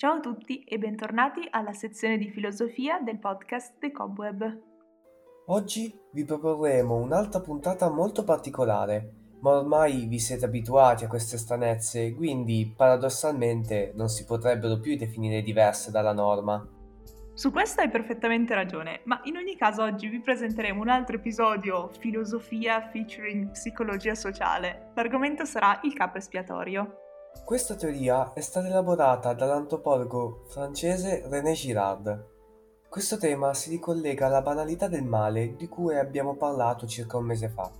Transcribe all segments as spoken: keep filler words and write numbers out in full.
Ciao a tutti e bentornati alla sezione di filosofia del podcast The Cobweb. Oggi vi proporremo un'altra puntata molto particolare, ma ormai vi siete abituati a queste stranezze, quindi paradossalmente non si potrebbero più definire diverse dalla norma. Su questo hai perfettamente ragione, ma in ogni caso oggi vi presenteremo un altro episodio Filosofia featuring Psicologia Sociale. L'argomento sarà il capro espiatorio. Questa teoria è stata elaborata dall'antropologo francese René Girard. Questo tema si ricollega alla banalità del male di cui abbiamo parlato circa un mese fa.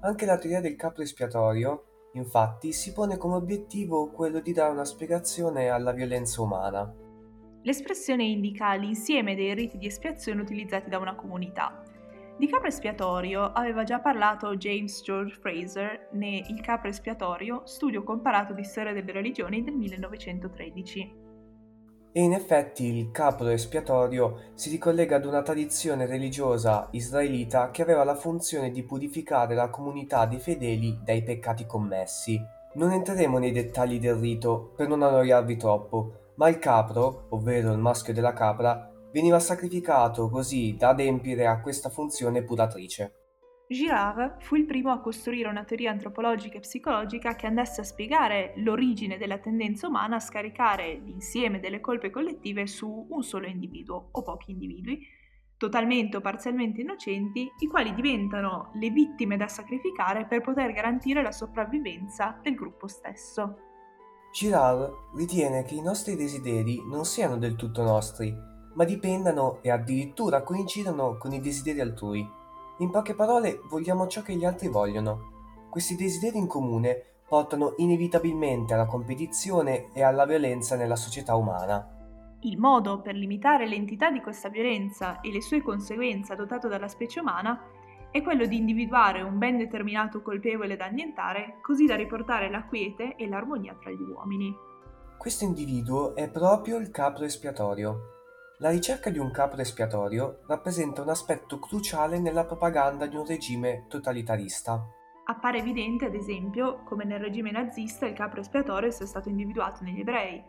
Anche la teoria del capro espiatorio, infatti, si pone come obiettivo quello di dare una spiegazione alla violenza umana. L'espressione indica l'insieme dei riti di espiazione utilizzati da una comunità. Di capro espiatorio aveva già parlato James George Fraser ne Il capro espiatorio, studio comparato di storia delle religioni del millenovecentotredici. E in effetti il capro espiatorio si ricollega ad una tradizione religiosa israelita che aveva la funzione di purificare la comunità dei fedeli dai peccati commessi. Non entreremo nei dettagli del rito per non annoiarvi troppo, ma il capro, ovvero il maschio della capra, veniva sacrificato così da adempiere a questa funzione puratrice. Girard fu il primo a costruire una teoria antropologica e psicologica che andasse a spiegare l'origine della tendenza umana a scaricare l'insieme delle colpe collettive su un solo individuo o pochi individui, totalmente o parzialmente innocenti, i quali diventano le vittime da sacrificare per poter garantire la sopravvivenza del gruppo stesso. Girard ritiene che i nostri desideri non siano del tutto nostri, ma dipendano e addirittura coincidono con i desideri altrui. In poche parole, vogliamo ciò che gli altri vogliono. Questi desideri in comune portano inevitabilmente alla competizione e alla violenza nella società umana. Il modo per limitare l'entità di questa violenza e le sue conseguenze adottato dalla specie umana è quello di individuare un ben determinato colpevole da annientare, così da riportare la quiete e l'armonia tra gli uomini. Questo individuo è proprio il capro espiatorio. La ricerca di un capro espiatorio rappresenta un aspetto cruciale nella propaganda di un regime totalitarista. Appare evidente, ad esempio, come nel regime nazista il capro espiatorio sia stato individuato negli ebrei.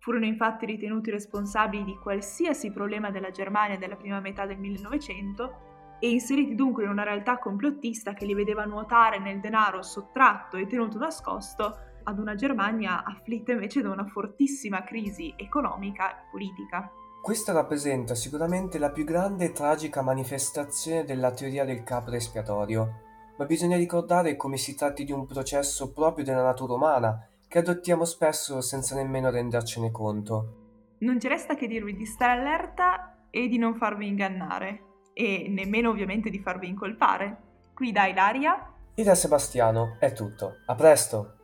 Furono infatti ritenuti responsabili di qualsiasi problema della Germania della prima metà del millenovecento e inseriti dunque in una realtà complottista che li vedeva nuotare nel denaro sottratto e tenuto nascosto ad una Germania afflitta invece da una fortissima crisi economica e politica. Questa rappresenta sicuramente la più grande e tragica manifestazione della teoria del capro espiatorio, ma bisogna ricordare come si tratti di un processo proprio della natura umana, che adottiamo spesso senza nemmeno rendercene conto. Non ci resta che dirvi di stare allerta e di non farvi ingannare, e nemmeno ovviamente di farvi incolpare. Qui da Ilaria e da Sebastiano è tutto, a presto!